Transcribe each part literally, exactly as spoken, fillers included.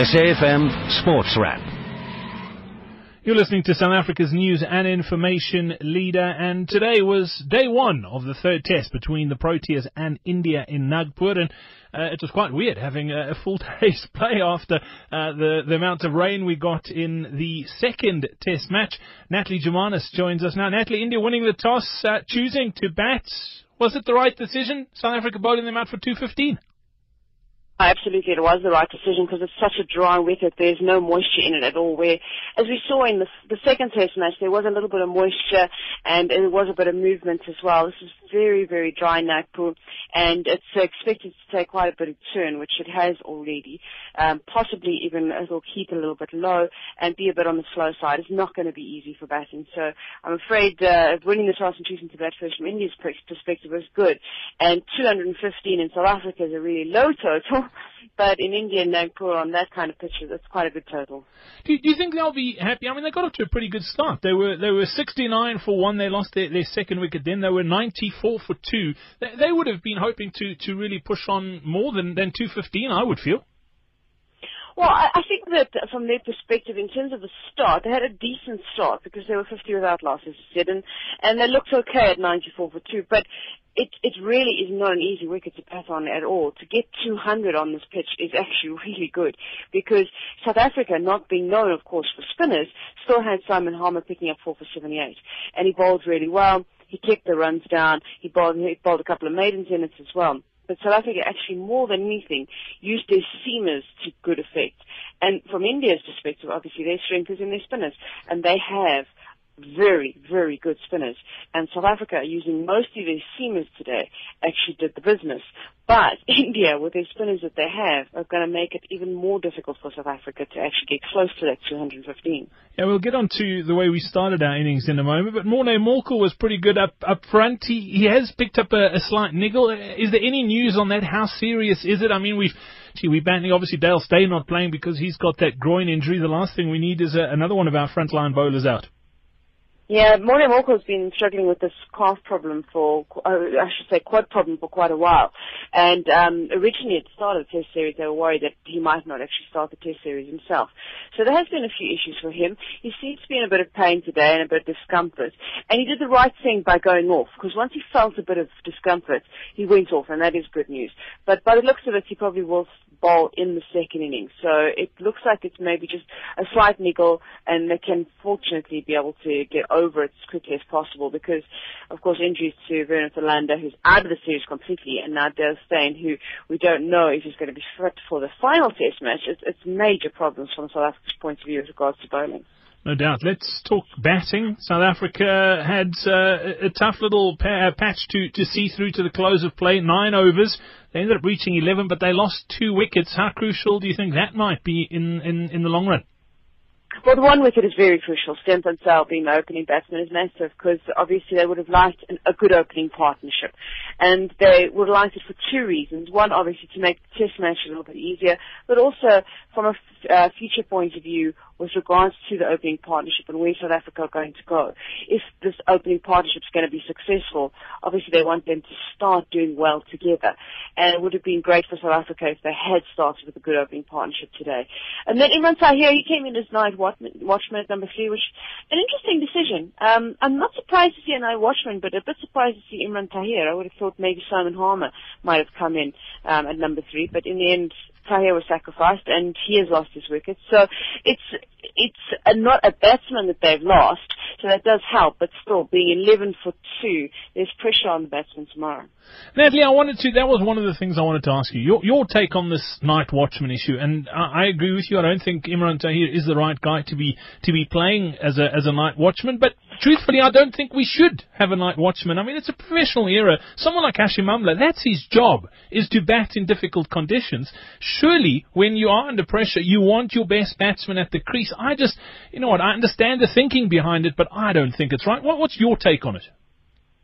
S A F M Sports Wrap. You're listening to South Africa's news and information leader, and today was day one of the third test between the Proteas and India in Nagpur, and uh, it was quite weird having a full day's play after uh, the, the amount of rain we got in the second test match. Natalie Jumanis joins us now. Natalie, India winning the toss, uh, choosing to bat. Was it the right decision? South Africa bowling them out for two fifteen. Absolutely, it was the right decision because it's such a dry wicket. There's no moisture in it at all. Where, as we saw in the, the second test match, there was a little bit of moisture and there was a bit of movement as well. This is very, very dry Nagpur, and it's expected to take quite a bit of turn, which it has already. Um, possibly even it'll keep a little bit low and be a bit on the slow side. It's not going to be easy for batting. So I'm afraid uh, winning the toss and choosing to bat first from India's perspective was good. And two hundred fifteen in South Africa is a really low total. But in India and Nagpur on that kind of picture, that's quite a good total. Do you, do you think they'll be happy? I mean, they got off to a pretty good start. They were they were sixty-nine for one. They lost their, their second wicket then. They were ninety-four for two. They, they would have been hoping to, to really push on more than, than two fifteen, I would feel. Well, I think that from their perspective, in terms of the start, they had a decent start because they were fifty without loss, as you said, and, and they looked okay at ninety-four for two, but it, it really is not an easy wicket to bat on at all. To get two hundred on this pitch is actually really good because South Africa, not being known, of course, for spinners, still had Simon Harmer picking up four for seventy-eight, and he bowled really well. He kept the runs down. He bowled, he bowled a couple of maidens in it as well. But South Africa actually, more than anything, used their seamers to good effect. And from India's perspective, obviously, their strength is in their spinners. And they have very, very good spinners. And South Africa, using mostly their seamers today, actually did the business. But India, with their spinners that they have, are going to make it even more difficult for South Africa to actually get close to that two hundred fifteen. Yeah, we'll get on to the way we started our innings in a moment, but Morne Morkel was pretty good up, up front. He, he has picked up a, a slight niggle. Is there any news on that? How serious is it? I mean, we've, gee, we're battling, obviously, Dale Steyn not playing because he's got that groin injury. The last thing we need is a, another one of our frontline bowlers out. Yeah, Morne Morkel has been struggling with this calf problem for, uh, I should say, quad problem for quite a while. And um, originally at the start of the test series, they were worried that he might not actually start the test series himself. So there has been a few issues for him. He seems to be in a bit of pain today and a bit of discomfort. And he did the right thing by going off, because once he felt a bit of discomfort, he went off, and that is good news. But by the looks of it, he probably will bowl in the second innings. So it looks like it's maybe just a slight niggle, and they can fortunately be able to get over over it as quickly as possible because, of course, injuries to Vernon Philander, who's out of the series completely, and now Dale Steyn, who we don't know if he's going to be fit for the final test match. It's, it's major problems from South Africa's point of view with regards to bowling. No doubt. Let's talk batting. South Africa had uh, a tough little pa- patch to, to see through to the close of play, nine overs. They ended up reaching eleven, but they lost two wickets. How crucial do you think that might be in, in, in the long run? Well, the one wicket is very crucial. Stempel Sale being the opening batsman is massive because obviously they would have liked an, a good opening partnership. And they would have liked it for two reasons. One, obviously, to make the test match a little bit easier, but also from a f- uh, future point of view with regards to the opening partnership and where South Africa are going to go. If this opening partnership is going to be successful, obviously they want them to start doing well together. And it would have been great for South Africa if they had started with a good opening partnership today. And then Imran Tahir, he came in as night watchman at number three, which an interesting decision. Um, I'm not surprised to see an night watchman, but a bit surprised to see Imran Tahir. I would have thought maybe Simon Harmer might have come in um, at number three, but in the end, Tahir was sacrificed, and he has lost his wicket. So it's it's a, not a batsman that they've lost, so that does help. But still, being eleven for two, there's pressure on the batsman tomorrow. Natalie, I wanted to. That was one of the things I wanted to ask you. Your, your take on this night watchman issue, and I, I agree with you. I don't think Imran Tahir is the right guy to be to be playing as a as a night watchman. But truthfully, I don't think we should have a night watchman. I mean, it's a professional era. Someone like Hashim Amla, that's his job, is to bat in difficult conditions. Surely, when you are under pressure, you want your best batsman at the crease. I just, you know what, I understand the thinking behind it, but I don't think it's right. What, what's your take on it?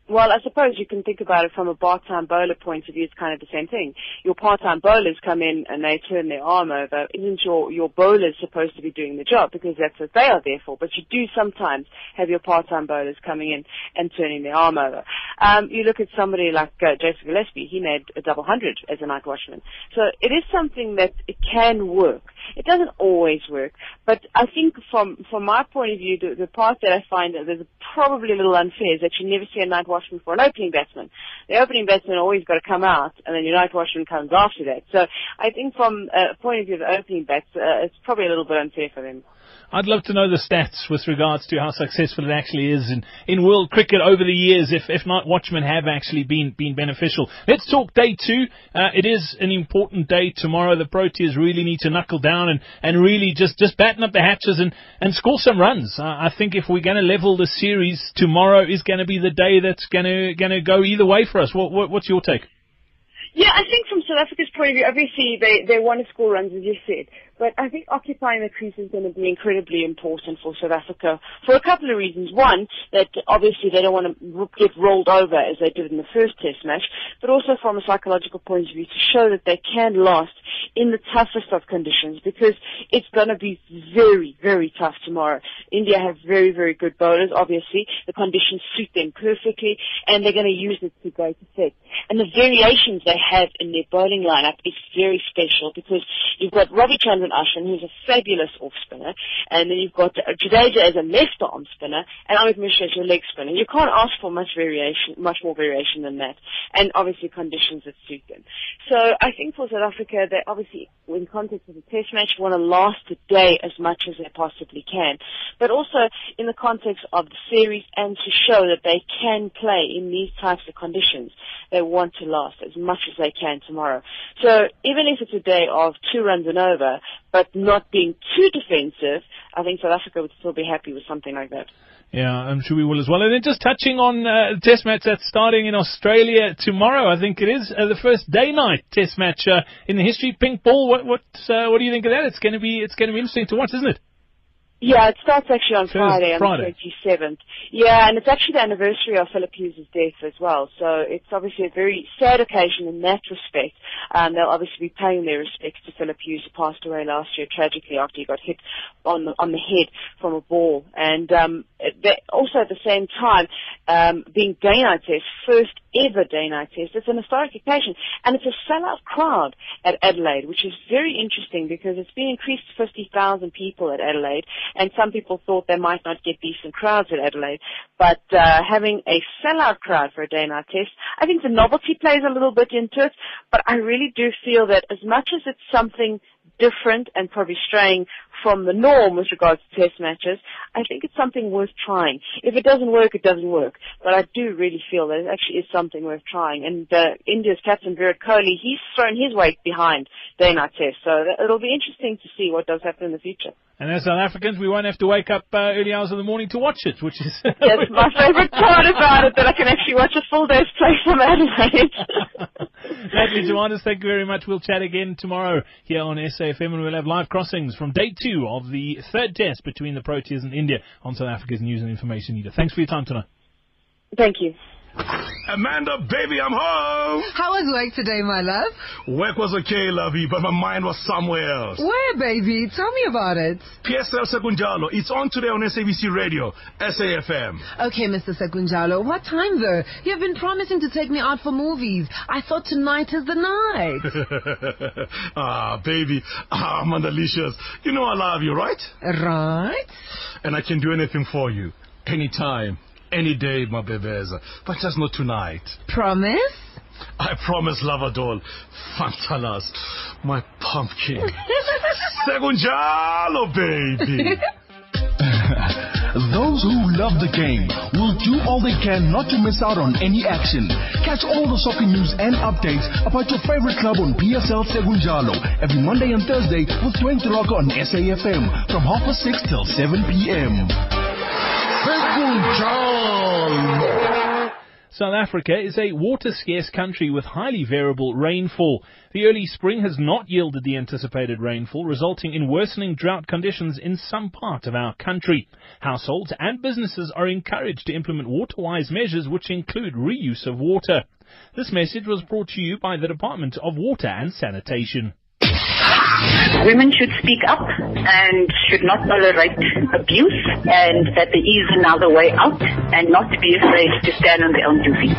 Well, I suppose you can think about it from a part-time bowler point of view. It's kind of the same thing. Your part-time bowlers come in and they turn their arm over. Isn't your, your bowlers supposed to be doing the job? Because that's what they are there for. But you do sometimes have your part-time bowlers coming in and turning their arm over. Um, you look at somebody like uh, Jason Gillespie. He made a double hundred as a night watchman. So it is something that it can work. It doesn't always work. But I think from from my point of view, the, the part that I find that is probably a little unfair is that you never see a night watchman for an opening batsman. The opening batsman always got to come out, and then your night watchman comes after that. So I think from a point of view of the opening bats, uh, it's probably a little bit unfair for them. I'd love to know the stats with regards to how successful it actually is in, in world cricket over the years, if, if night watchmen have actually been, been beneficial. Let's talk day two. Uh, it is an important day tomorrow. The Proteas really need to knuckle down and, and really just, just batten up the hatches and, and score some runs. Uh, I think if we're going to level the series, tomorrow is going to be the day that's going to going to go either way for us. What, what, what's your take? Yeah, I think from South Africa's point of view, obviously they, they want to score runs, as you said. But I think occupying the crease is going to be incredibly important for South Africa for a couple of reasons. One, that obviously they don't want to get rolled over as they did in the first test match, but also from a psychological point of view to show that they can last in the toughest of conditions, because it's going to be very, very tough tomorrow. India have very, very good bowlers, obviously. The conditions suit them perfectly, and they're going to use it to great effect. And the variations they have in their bowling lineup is very special, because you've got Robbie Chandler Ashwin, who's a fabulous off-spinner, and then you've got Jadeja as a left-arm spinner, and Amit Mishra as your leg spinner. You can't ask for much variation, much more variation than that, and obviously conditions that suit them. So I think for South Africa, they obviously, in context of the test match, want to last the day as much as they possibly can, but also in the context of the series and to show that they can play in these types of conditions. They want to last as much as they can tomorrow. So even if it's a day of two runs and over, but not being too defensive, I think South Africa would still be happy with something like that. Yeah, I'm sure we will as well. And then just touching on uh, the test match that's starting in Australia tomorrow, I think it is, uh, the first day-night test match uh, in the history. Pink ball, what what uh, what do you think of that? It's going to be it's going to be interesting to watch, isn't it? Yeah, it starts actually on Friday, on Friday. the twenty-seventh. Yeah, and it's actually the anniversary of Philip Hughes' death as well. So it's obviously a very sad occasion in that respect. Um, they'll obviously be paying their respects to Philip Hughes, who passed away last year tragically after he got hit on the, on the head from a ball. And um, also at the same time, um, being day-night test, first ever day-night test, it's an historic occasion. And it's a sellout crowd at Adelaide, which is very interesting because it's been increased to fifty thousand people at Adelaide. And some people thought they might not get decent crowds at Adelaide. But uh, having a sellout crowd for a day-night test, I think the novelty plays a little bit into it. But I really do feel that as much as it's something different and probably straying from the norm with regards to test matches, I think it's something worth trying. If it doesn't work, it doesn't work. But I do really feel that it actually is something worth trying. And uh, India's captain, Virat Kohli, he's thrown his weight behind day-night tests. So it'll be interesting to see what does happen in the future. And as South Africans, we won't have to wake up uh, early hours of the morning to watch it, which is... That's my favourite part about it, that I can actually watch a full day's play from Adelaide. Natalie Jumanis, thank you very much. We'll chat again tomorrow here on S A F M, and we'll have live crossings from day two of the third test between the Proteas and India on South Africa's News and Information Leader. Thanks for your time tonight. Thank you. Amanda, baby, I'm home. How was work today, my love? Work was okay, lovey, but my mind was somewhere else. Where, baby? Tell me about it. P S L Segunjalo. It's on today on S A B C Radio, S A F M. Okay, Mister Segunjalo, what time, though? You've been promising to take me out for movies. I thought tonight is the night. ah, baby. Ah, Mandalicious. You know I love you, right? Right. And I can do anything for you. Anytime. Any day, my bebeza, but just not tonight. Promise? I promise, Lavadol. Fantalas, my pumpkin. Segunjalo, baby. Those who love the game will do all they can not to miss out on any action. Catch all the soccer news and updates about your favorite club on P S L Segunjalo every Monday and Thursday with Dwayne Rock on S A F M from half past six till seven p m South Africa is a water-scarce country with highly variable rainfall. The early spring has not yielded the anticipated rainfall, resulting in worsening drought conditions in some part of our country. Households and businesses are encouraged to implement water-wise measures which include reuse of water. This message was brought to you by the Department of Water and Sanitation. Women should speak up and should not tolerate abuse, and that there is another way out, and not be afraid to stand on their own two feet.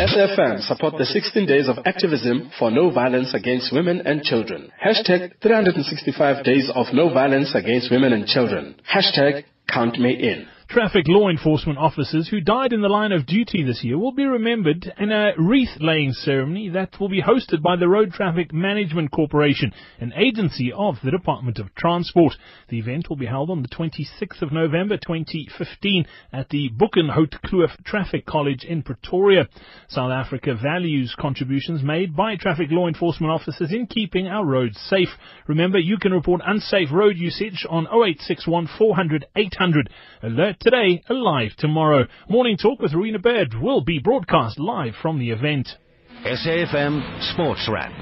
S A F M support the sixteen days of activism for no violence against women and children. Hashtag three hundred sixty-five days of no violence against women and children. Hashtag count me in. Traffic law enforcement officers who died in the line of duty this year will be remembered in a wreath-laying ceremony that will be hosted by the Road Traffic Management Corporation, an agency of the Department of Transport. The event will be held on the twenty-sixth of November twenty fifteen at the Buchenhout Kloof Traffic College in Pretoria. South Africa values contributions made by traffic law enforcement officers in keeping our roads safe. Remember, you can report unsafe road usage on oh eight six one, four hundred, eight hundred. Alert today, alive tomorrow. Morning Talk with Rowena Bird will be broadcast live from the event. S A F M Sports Wrap.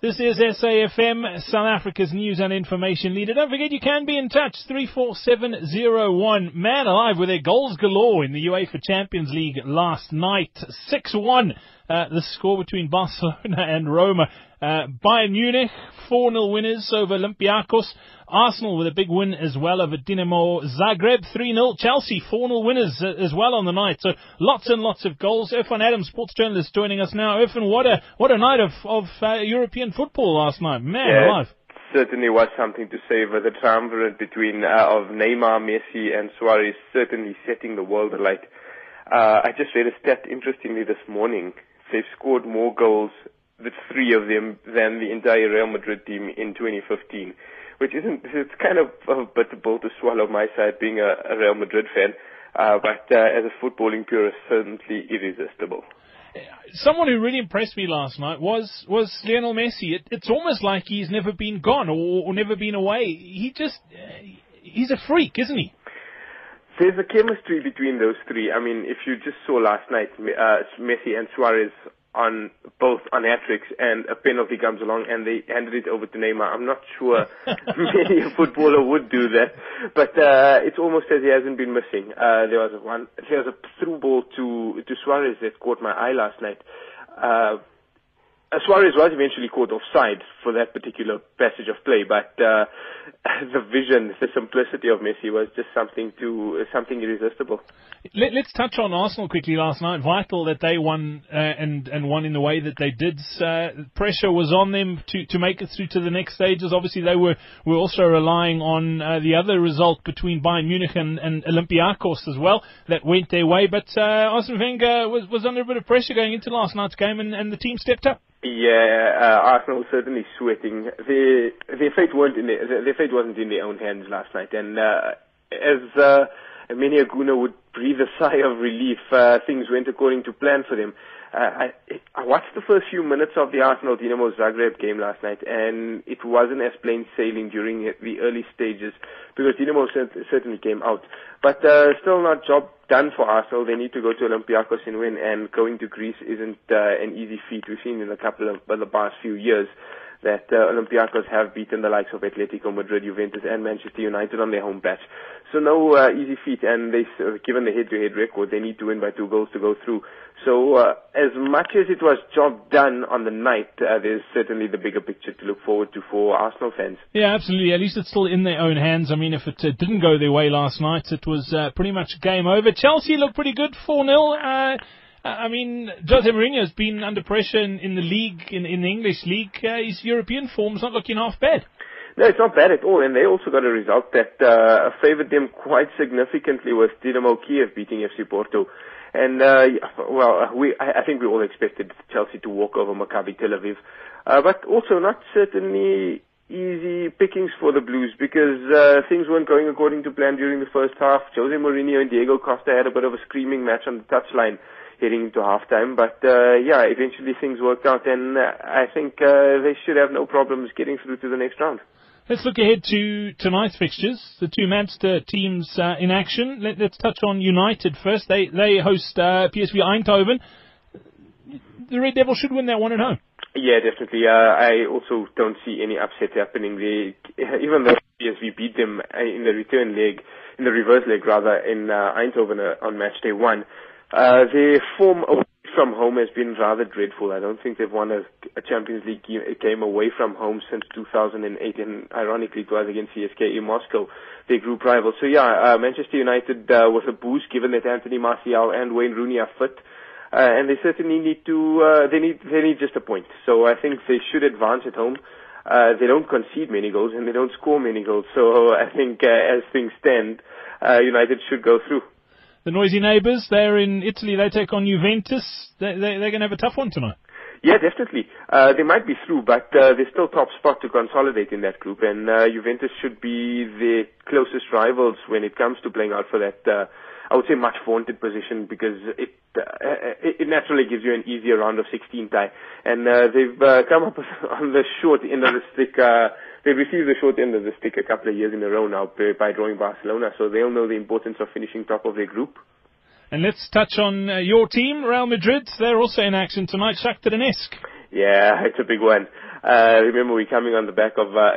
This is S A F M, South Africa's news and information leader. Don't forget you can be in touch, three four seven zero one. Man alive, with their goals galore in the UEFA Champions League last night. six one, uh, the score between Barcelona and Roma. Uh, Bayern Munich, four nil winners over Olympiacos. Arsenal with a big win as well over Dinamo Zagreb, three nil. Chelsea, four nil winners as well on the night. So lots and lots of goals. Erfan Adams, sports journalist, joining us now. Erfan, what a what a night of, of uh, European football last night. Man yeah, alive. Certainly was something to savor. The triumvirate between uh, of Neymar, Messi and Suarez certainly setting the world alight. Uh, I just read a stat, interestingly, this morning. They've scored more goals, the three of them, than the entire Real Madrid team in twenty fifteen. Which isn't, it's kind of a bitter pill to swallow my side, being a, a Real Madrid fan, uh, but uh, as a footballing purist, certainly irresistible. Someone who really impressed me last night was, was Lionel Messi. It, it's almost like he's never been gone or, or never been away. He just, uh, he's a freak, isn't he? There's a chemistry between those three. I mean, if you just saw last night, uh, Messi and Suarez on both on hat-tricks, and a penalty comes along and they handed it over to Neymar. I'm not sure many a footballer would do that, but uh, it's almost as he hasn't been missing. Uh, there was a one, there was a through ball to to Suarez that caught my eye last night. Uh, Suarez was eventually caught offside for that particular passage of play, but uh, the vision, the simplicity of Messi was just something to something irresistible. Let, let's touch on Arsenal quickly last night. Vital that they won uh, and and won in the way that they did. Uh, pressure was on them to, to make it through to the next stages. Obviously, they were were also relying on uh, the other result between Bayern Munich and, and Olympiacos as well that went their way. But uh, Arsene Wenger was was under a bit of pressure going into last night's game, and, and the team stepped up. Yeah, uh, Arsenal certainly sweating. Their their fate weren't in their, their fate wasn't in their own hands last night. And uh, as uh, many a Guna would breathe a sigh of relief, uh, things went according to plan for them. Uh, I, I watched the first few minutes of the Arsenal Dinamo Zagreb game last night, and it wasn't as plain sailing during the early stages because Dinamo certainly came out. But uh, still not job done for Arsenal. They need to go to Olympiacos and win, and going to Greece isn't uh, an easy feat. We've seen in a couple of uh, the past few years that uh, Olympiacos have beaten the likes of Atletico Madrid, Juventus and Manchester United on their home patch. So no uh, easy feat, and they, uh, given the head-to-head record, they need to win by two goals to go through. So uh, as much as it was job done on the night, uh, there's certainly the bigger picture to look forward to for Arsenal fans. Yeah, absolutely. At least it's still in their own hands. I mean, if it uh, didn't go their way last night, it was uh, pretty much game over. Chelsea looked pretty good, four nil. Uh, I mean, Jose Mourinho has been under pressure in, in the league, in, in the English league. Uh, his European form's not looking half bad. No, it's not bad at all. And they also got a result that uh, favoured them quite significantly, with Dinamo Kiev beating F C Porto. And, uh, well, we, I, I think we all expected Chelsea to walk over Maccabi Tel Aviv. Uh, but also not certainly easy pickings for the Blues, because uh, things weren't going according to plan during the first half. Jose Mourinho and Diego Costa had a bit of a screaming match on the touchline heading into halftime, but uh, yeah, eventually things worked out, and uh, I think uh, they should have no problems getting through to the next round. Let's look ahead to tonight's fixtures. The two Manchester teams uh, in action. Let, let's touch on United first. They they host uh, P S V Eindhoven. The Red Devils should win that one at home. Yeah, definitely. Uh, I also don't see any upset happening there, even though P S V beat them in the return leg, in the reverse leg rather, in uh, Eindhoven on match day one. Uh, their form away from home has been rather dreadful. I don't think they've won a, a Champions League game, a game away from home since two thousand eight, and ironically it was against C S K A Moscow, their group rival. So yeah, uh, Manchester United uh, with a boost given that Anthony Martial and Wayne Rooney are fit, uh, and they certainly need to uh, they need they need just a point. So I think they should advance at home. Uh, they don't concede many goals and they don't score many goals. So I think uh, as things stand, uh, United should go through. The noisy neighbours, they're in Italy. They take on Juventus. They, they, they're going to have a tough one tonight. Yeah, definitely. Uh, they might be through, but uh, there's still top spot to consolidate in that group. And uh, Juventus should be the closest rivals when it comes to playing out for that, uh, I would say, much vaunted position, because it, uh, it it naturally gives you an easier round of sixteen tie. And uh, they've uh, come up on the short end of the stick. Uh, They received the short end of the stick a couple of years in a row now by drawing Barcelona, so they'll know the importance of finishing top of their group. And let's touch on uh, your team, Real Madrid. They're also in action tonight, Shakhtar Donetsk. Yeah, it's a big one. Uh, remember, we're coming on the back of uh,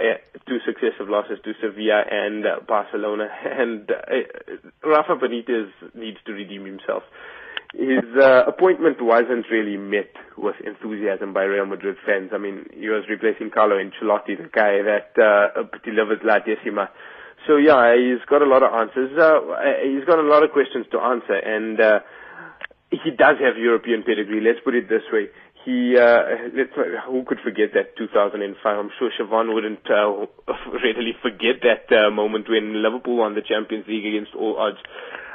two successive losses to Sevilla and uh, Barcelona, and uh, Rafa Benitez needs to redeem himself. His uh, appointment wasn't really met with enthusiasm by Real Madrid fans. I mean, he was replacing Carlo Ancelotti, the guy that uh, delivered La Decima. So, yeah, he's got a lot of answers. Uh, he's got a lot of questions to answer, and uh, he does have European pedigree. Let's put it this way. He, uh, let's, who could forget that two thousand five? I'm sure Siobhan wouldn't uh, readily forget that uh, moment when Liverpool won the Champions League against all odds.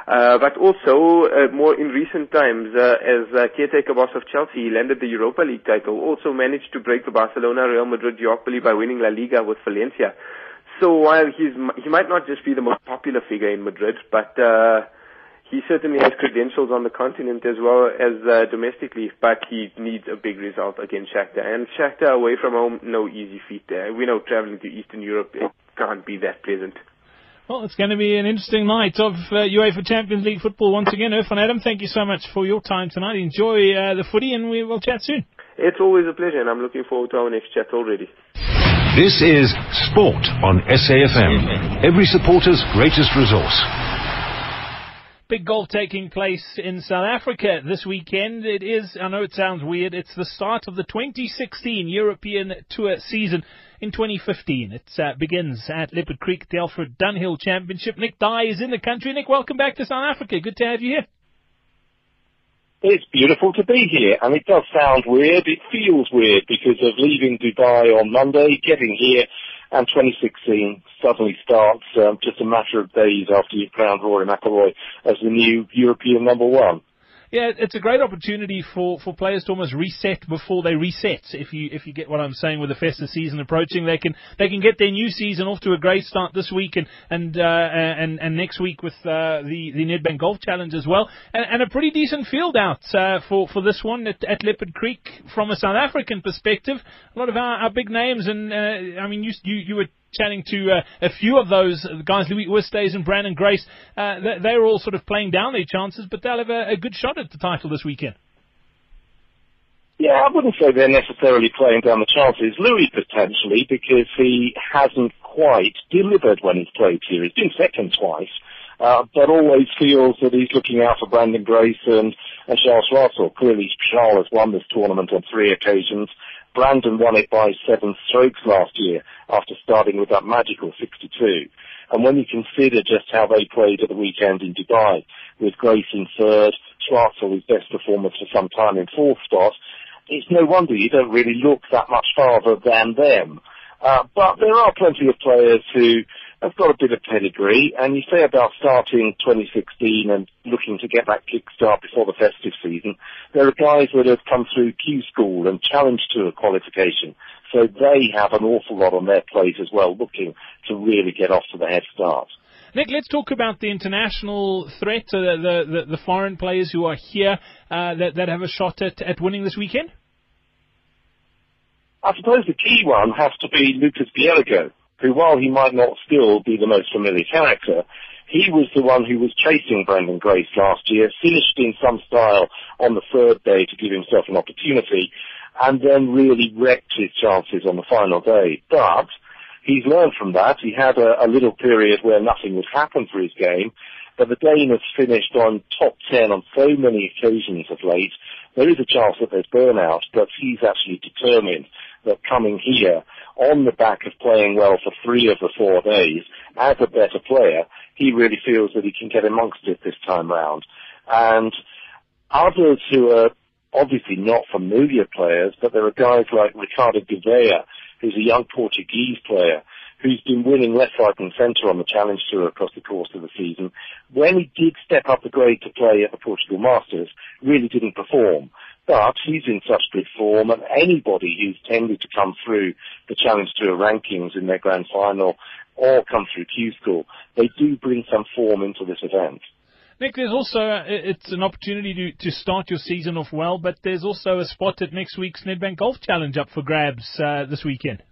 Uh, but also, uh, more in recent times, uh, as uh, caretaker boss of Chelsea, he landed the Europa League title, also managed to break the Barcelona-Real Madrid duopoly by winning La Liga with Valencia. So while he's, he might not just be the most popular figure in Madrid, but uh, he certainly has credentials on the continent as well as uh, domestically, but he needs a big result against Shakhtar. And Shakhtar away from home, no easy feat there. We know traveling to Eastern Europe, it can't be that pleasant. Well, it's going to be an interesting night of uh, UEFA Champions League football once again. Erfan Adam, thank you so much for your time tonight. Enjoy uh, the footy, and we will chat soon. It's always a pleasure, and I'm looking forward to our next chat already. This is Sport on S A F M, every supporter's greatest resource. Big golf taking place in South Africa this weekend. It is, I know it sounds weird, it's the start of the twenty sixteen European Tour season in twenty fifteen. It uh, begins at Leopard Creek, Delford Dunhill Championship. Nick Dye is in the country. Nick, welcome back to South Africa. Good to have you here. It's beautiful to be here, and it does sound weird. It feels weird because of leaving Dubai on Monday, getting here, and twenty sixteen suddenly starts um, just a matter of days after you've crowned Rory McIlroy as the new European number one. Yeah, it's a great opportunity for, for players to almost reset before they reset. If you if you get what I'm saying, with the festive season approaching, they can they can get their new season off to a great start this week and and uh, and, and next week with uh, the the Nedbank Golf Challenge as well, and, and a pretty decent field out uh, for for this one at, at Leopard Creek from a South African perspective. A lot of our, our big names, and uh, I mean you you you were chatting to uh, a few of those guys, Louis Oosthuizen and Brandon Grace. Uh, they're all sort of playing down their chances, but they'll have a, a good shot at the title this weekend. Yeah, I wouldn't say they're necessarily playing down the chances. Louis, potentially, because he hasn't quite delivered when he's played here. He's been second twice, uh, but always feels that he's looking out for Brandon Grace and, and Charles Russell. Clearly, Charles has won this tournament on three occasions. Brandon won it by seven strokes last year after starting with that magical sixty-two. And when you consider just how they played at the weekend in Dubai, with Grace in third, Schwartzel, his best performance for some time, in fourth spot, it's no wonder you don't really look that much farther than them. Uh, but there are plenty of players who have got a bit of pedigree, and you say about starting twenty sixteen and looking to get that kickstart before the festive season. There are guys that have come through Q School and Challenge Tour qualification, so they have an awful lot on their plate as well, looking to really get off to the head start. Nick, let's talk about the international threat, uh, the, the the foreign players who are here uh, that, that have a shot at, at winning this weekend. I suppose the key one has to be Lucas Bieligo, who, while he might not still be the most familiar character, he was the one who was chasing Brandon Grace last year, finished in some style on the third day to give himself an opportunity, and then really wrecked his chances on the final day. But he's learned from that. He had a, a little period where nothing would happen for his game, but the Dane has finished on top ten on so many occasions of late there is a chance that there's burnout, but he's actually determined that coming here, on the back of playing well for three of the four days, as a better player, he really feels that he can get amongst it this time round. And others who are obviously not familiar players, but there are guys like Ricardo Gouveia, who's a young Portuguese player, who's been winning left, right and centre on the Challenge Tour across the course of the season. When he did step up the grade to play at the Portugal Masters, really didn't perform. But he's in such good form, and anybody who's tended to come through the Challenge Tour rankings in their grand final or come through Q School, they do bring some form into this event. Nick, there's also, it's an opportunity to, to start your season off well, but there's also a spot at next week's Nedbank Golf Challenge up for grabs uh, this weekend.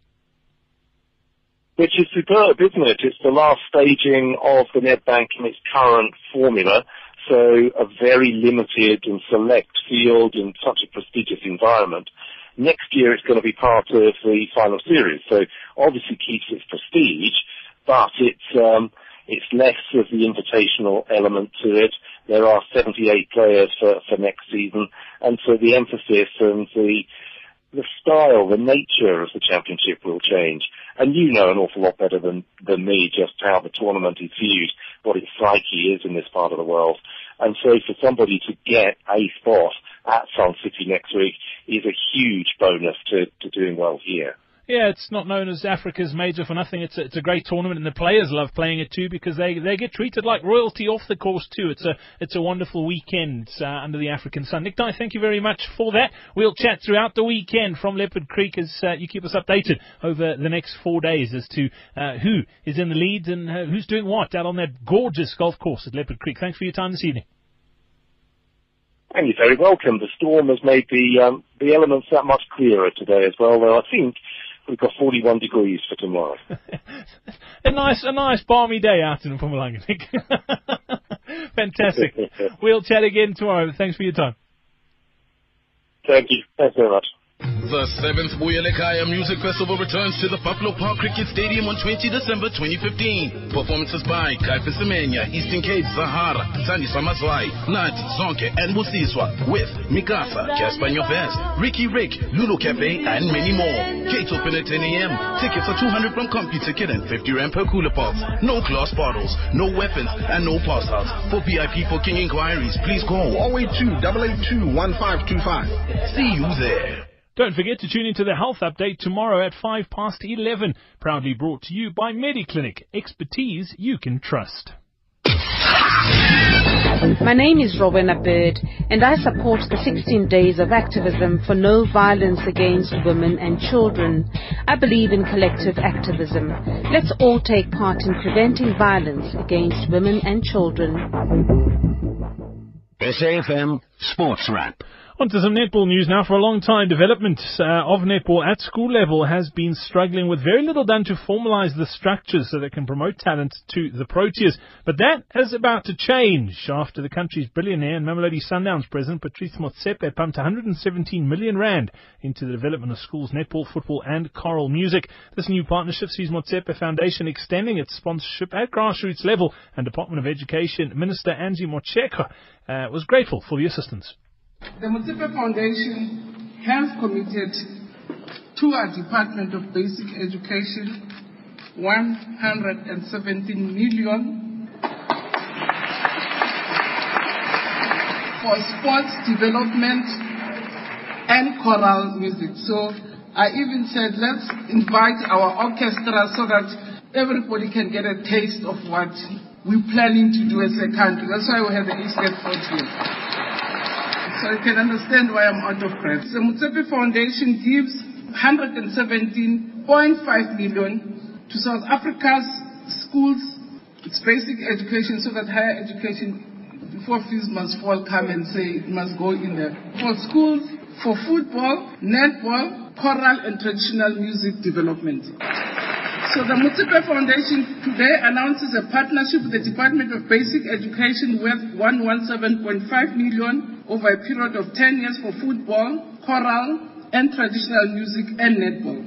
Which is superb, isn't it? It's the last staging of the Nedbank in its current formula, so a very limited and select field in such a prestigious environment. Next year it's going to be part of the final series, so obviously keeps its prestige, but it's um, it's less of the invitational element to it. There are seventy-eight players for, for next season, and so the emphasis and the the style, the nature of the championship will change. And you know an awful lot better than, than me just how the tournament is viewed, what its psyche is in this part of the world. And so for somebody to get a spot at Sun City next week is a huge bonus to, to doing well here. Yeah, it's not known as Africa's major for nothing. It's a, it's a great tournament, and the players love playing it too because they, they get treated like royalty off the course too. It's a it's a wonderful weekend uh, under the African sun. Nick Dye, thank you very much for that. We'll chat throughout the weekend from Leopard Creek as uh, you keep us updated over the next four days as to uh, who is in the lead and uh, who's doing what out on that gorgeous golf course at Leopard Creek. Thanks for your time this evening. And you're very welcome. The storm has made the um, the elements that much clearer today as well, though I think we've got forty-one degrees for tomorrow. a nice, a nice balmy day out in Mpumalanga, I think. Fantastic. We'll chat again tomorrow. Thanks for your time. Thank you. Thanks very much. The seventh Buyelekaya Music Festival returns to the Buffalo Park Cricket Stadium on the twentieth of December twenty fifteen. Performances by Kai Fisimenya, Eastern Cape, Zahara, Sandisa Maswai, Nati, Zonke, and Busiswa, with Mikasa, Jasper Nyovest, Ricky Rick, Lulu Cafe, and many more. Gates open at ten a.m. Tickets are two hundred from CompuTicket and fifty rand per cooler box. No glass bottles, no weapons, and no parcels. For V I P booking inquiries, please call oh eight two, eight eight two, one five two five. See you there. Don't forget to tune into the health update tomorrow at five past eleven. Proudly brought to you by MediClinic. Expertise you can trust. My name is Rowena Bird, and I support the sixteen days of activism for no violence against women and children. I believe in collective activism. Let's all take part in preventing violence against women and children. S A F M Sports Wrap. On to some netball news now. For a long time, development uh, of netball at school level has been struggling with very little done to formalise the structures so they can promote talent to the Proteas. But that is about to change after the country's billionaire and Mamelodi Sundowns president Patrice Motsepe pumped one hundred seventeen million rand into the development of schools, netball, football and choral music. This new partnership sees Motsepe Foundation extending its sponsorship at grassroots level, and Department of Education Minister Angie Motshekga uh, was grateful for the assistance. The Motsepe Foundation has committed to our Department of Basic Education one hundred seventeen million for sports development and choral music. So I even said, let's invite our orchestra so that everybody can get a taste of what we're planning to do as a country. That's why we have the Eastern Frontier. So you can understand why I'm out of breath. The Motsepe Foundation gives one hundred seventeen point five million to South Africa's schools, its basic education, so that higher education, before fees must fall, come and say it must go in there. For schools, for football, netball, choral and traditional music development. So the Motsepe Foundation today announces a partnership with the Department of Basic Education worth one hundred seventeen point five million over a period of ten years for football, choral and traditional music and netball.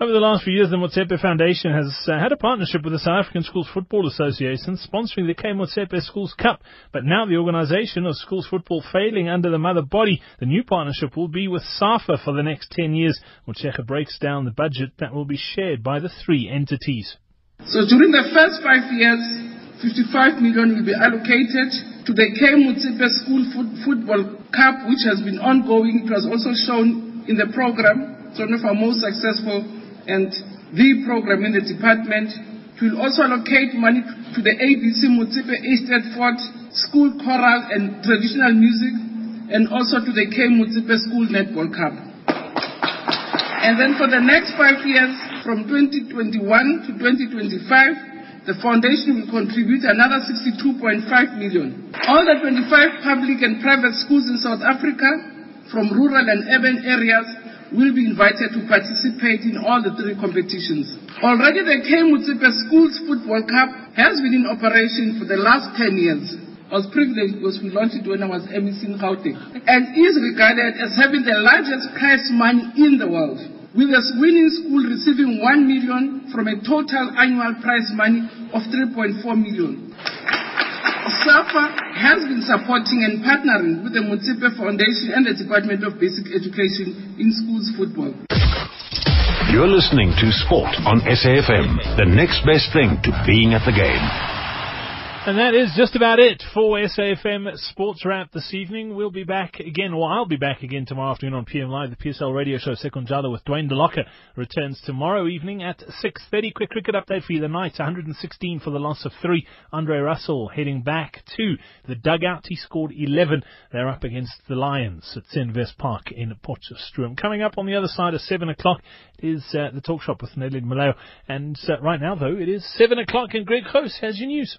Over the last few years, the Motsepe Foundation has uh, had a partnership with the South African Schools Football Association, sponsoring the K Motsepe Schools Cup. But now the organisation of schools football failing under the mother body, the new partnership will be with SAFA for the next ten years. Motshekga breaks down the budget that will be shared by the three entities. So during the first five years, fifty-five million will be allocated to the K Motsepe School Foot- Football Cup, which has been ongoing. It was also shown in the programme. It's one of our most successful and the program in the department. It will also allocate money to the A B C Motsepe Eastern Fort School Choral and Traditional Music, and also to the K Motsepe School Netball Cup. And then for the next five years, from twenty twenty-one to twenty twenty-five, the foundation will contribute another sixty-two point five million. All the twenty-five public and private schools in South Africa, from rural and urban areas, will be invited to participate in all the three competitions. Already the K Motsepe Schools Football Cup has been in operation for the last ten years. I was privileged because we launched it when I was M E C in Gauteng, and is regarded as having the largest prize money in the world, with the winning school receiving one million from a total annual prize money of three point four million. SAFA has been supporting and partnering with the Motsepe Foundation and the Department of Basic Education in schools football. You're listening to Sport on S A F M, the next best thing to being at the game. And that is just about it for S A F M Sports Wrap this evening. We'll be back again, or I'll be back again tomorrow afternoon on P M Live. The P S L radio show Segunjalo with Dwayne De Locker returns tomorrow evening at six thirty. Quick cricket update for you. The Knights, one hundred sixteen for the loss of three. Andre Russell heading back to the dugout. He scored eleven. They're up against the Lions at Senwes Park in Potchefstroom. Coming up on the other side of seven o'clock is uh, the Talk Shop with Nelly Maleo. And uh, right now, though, it is seven o'clock and Greg Host has your news.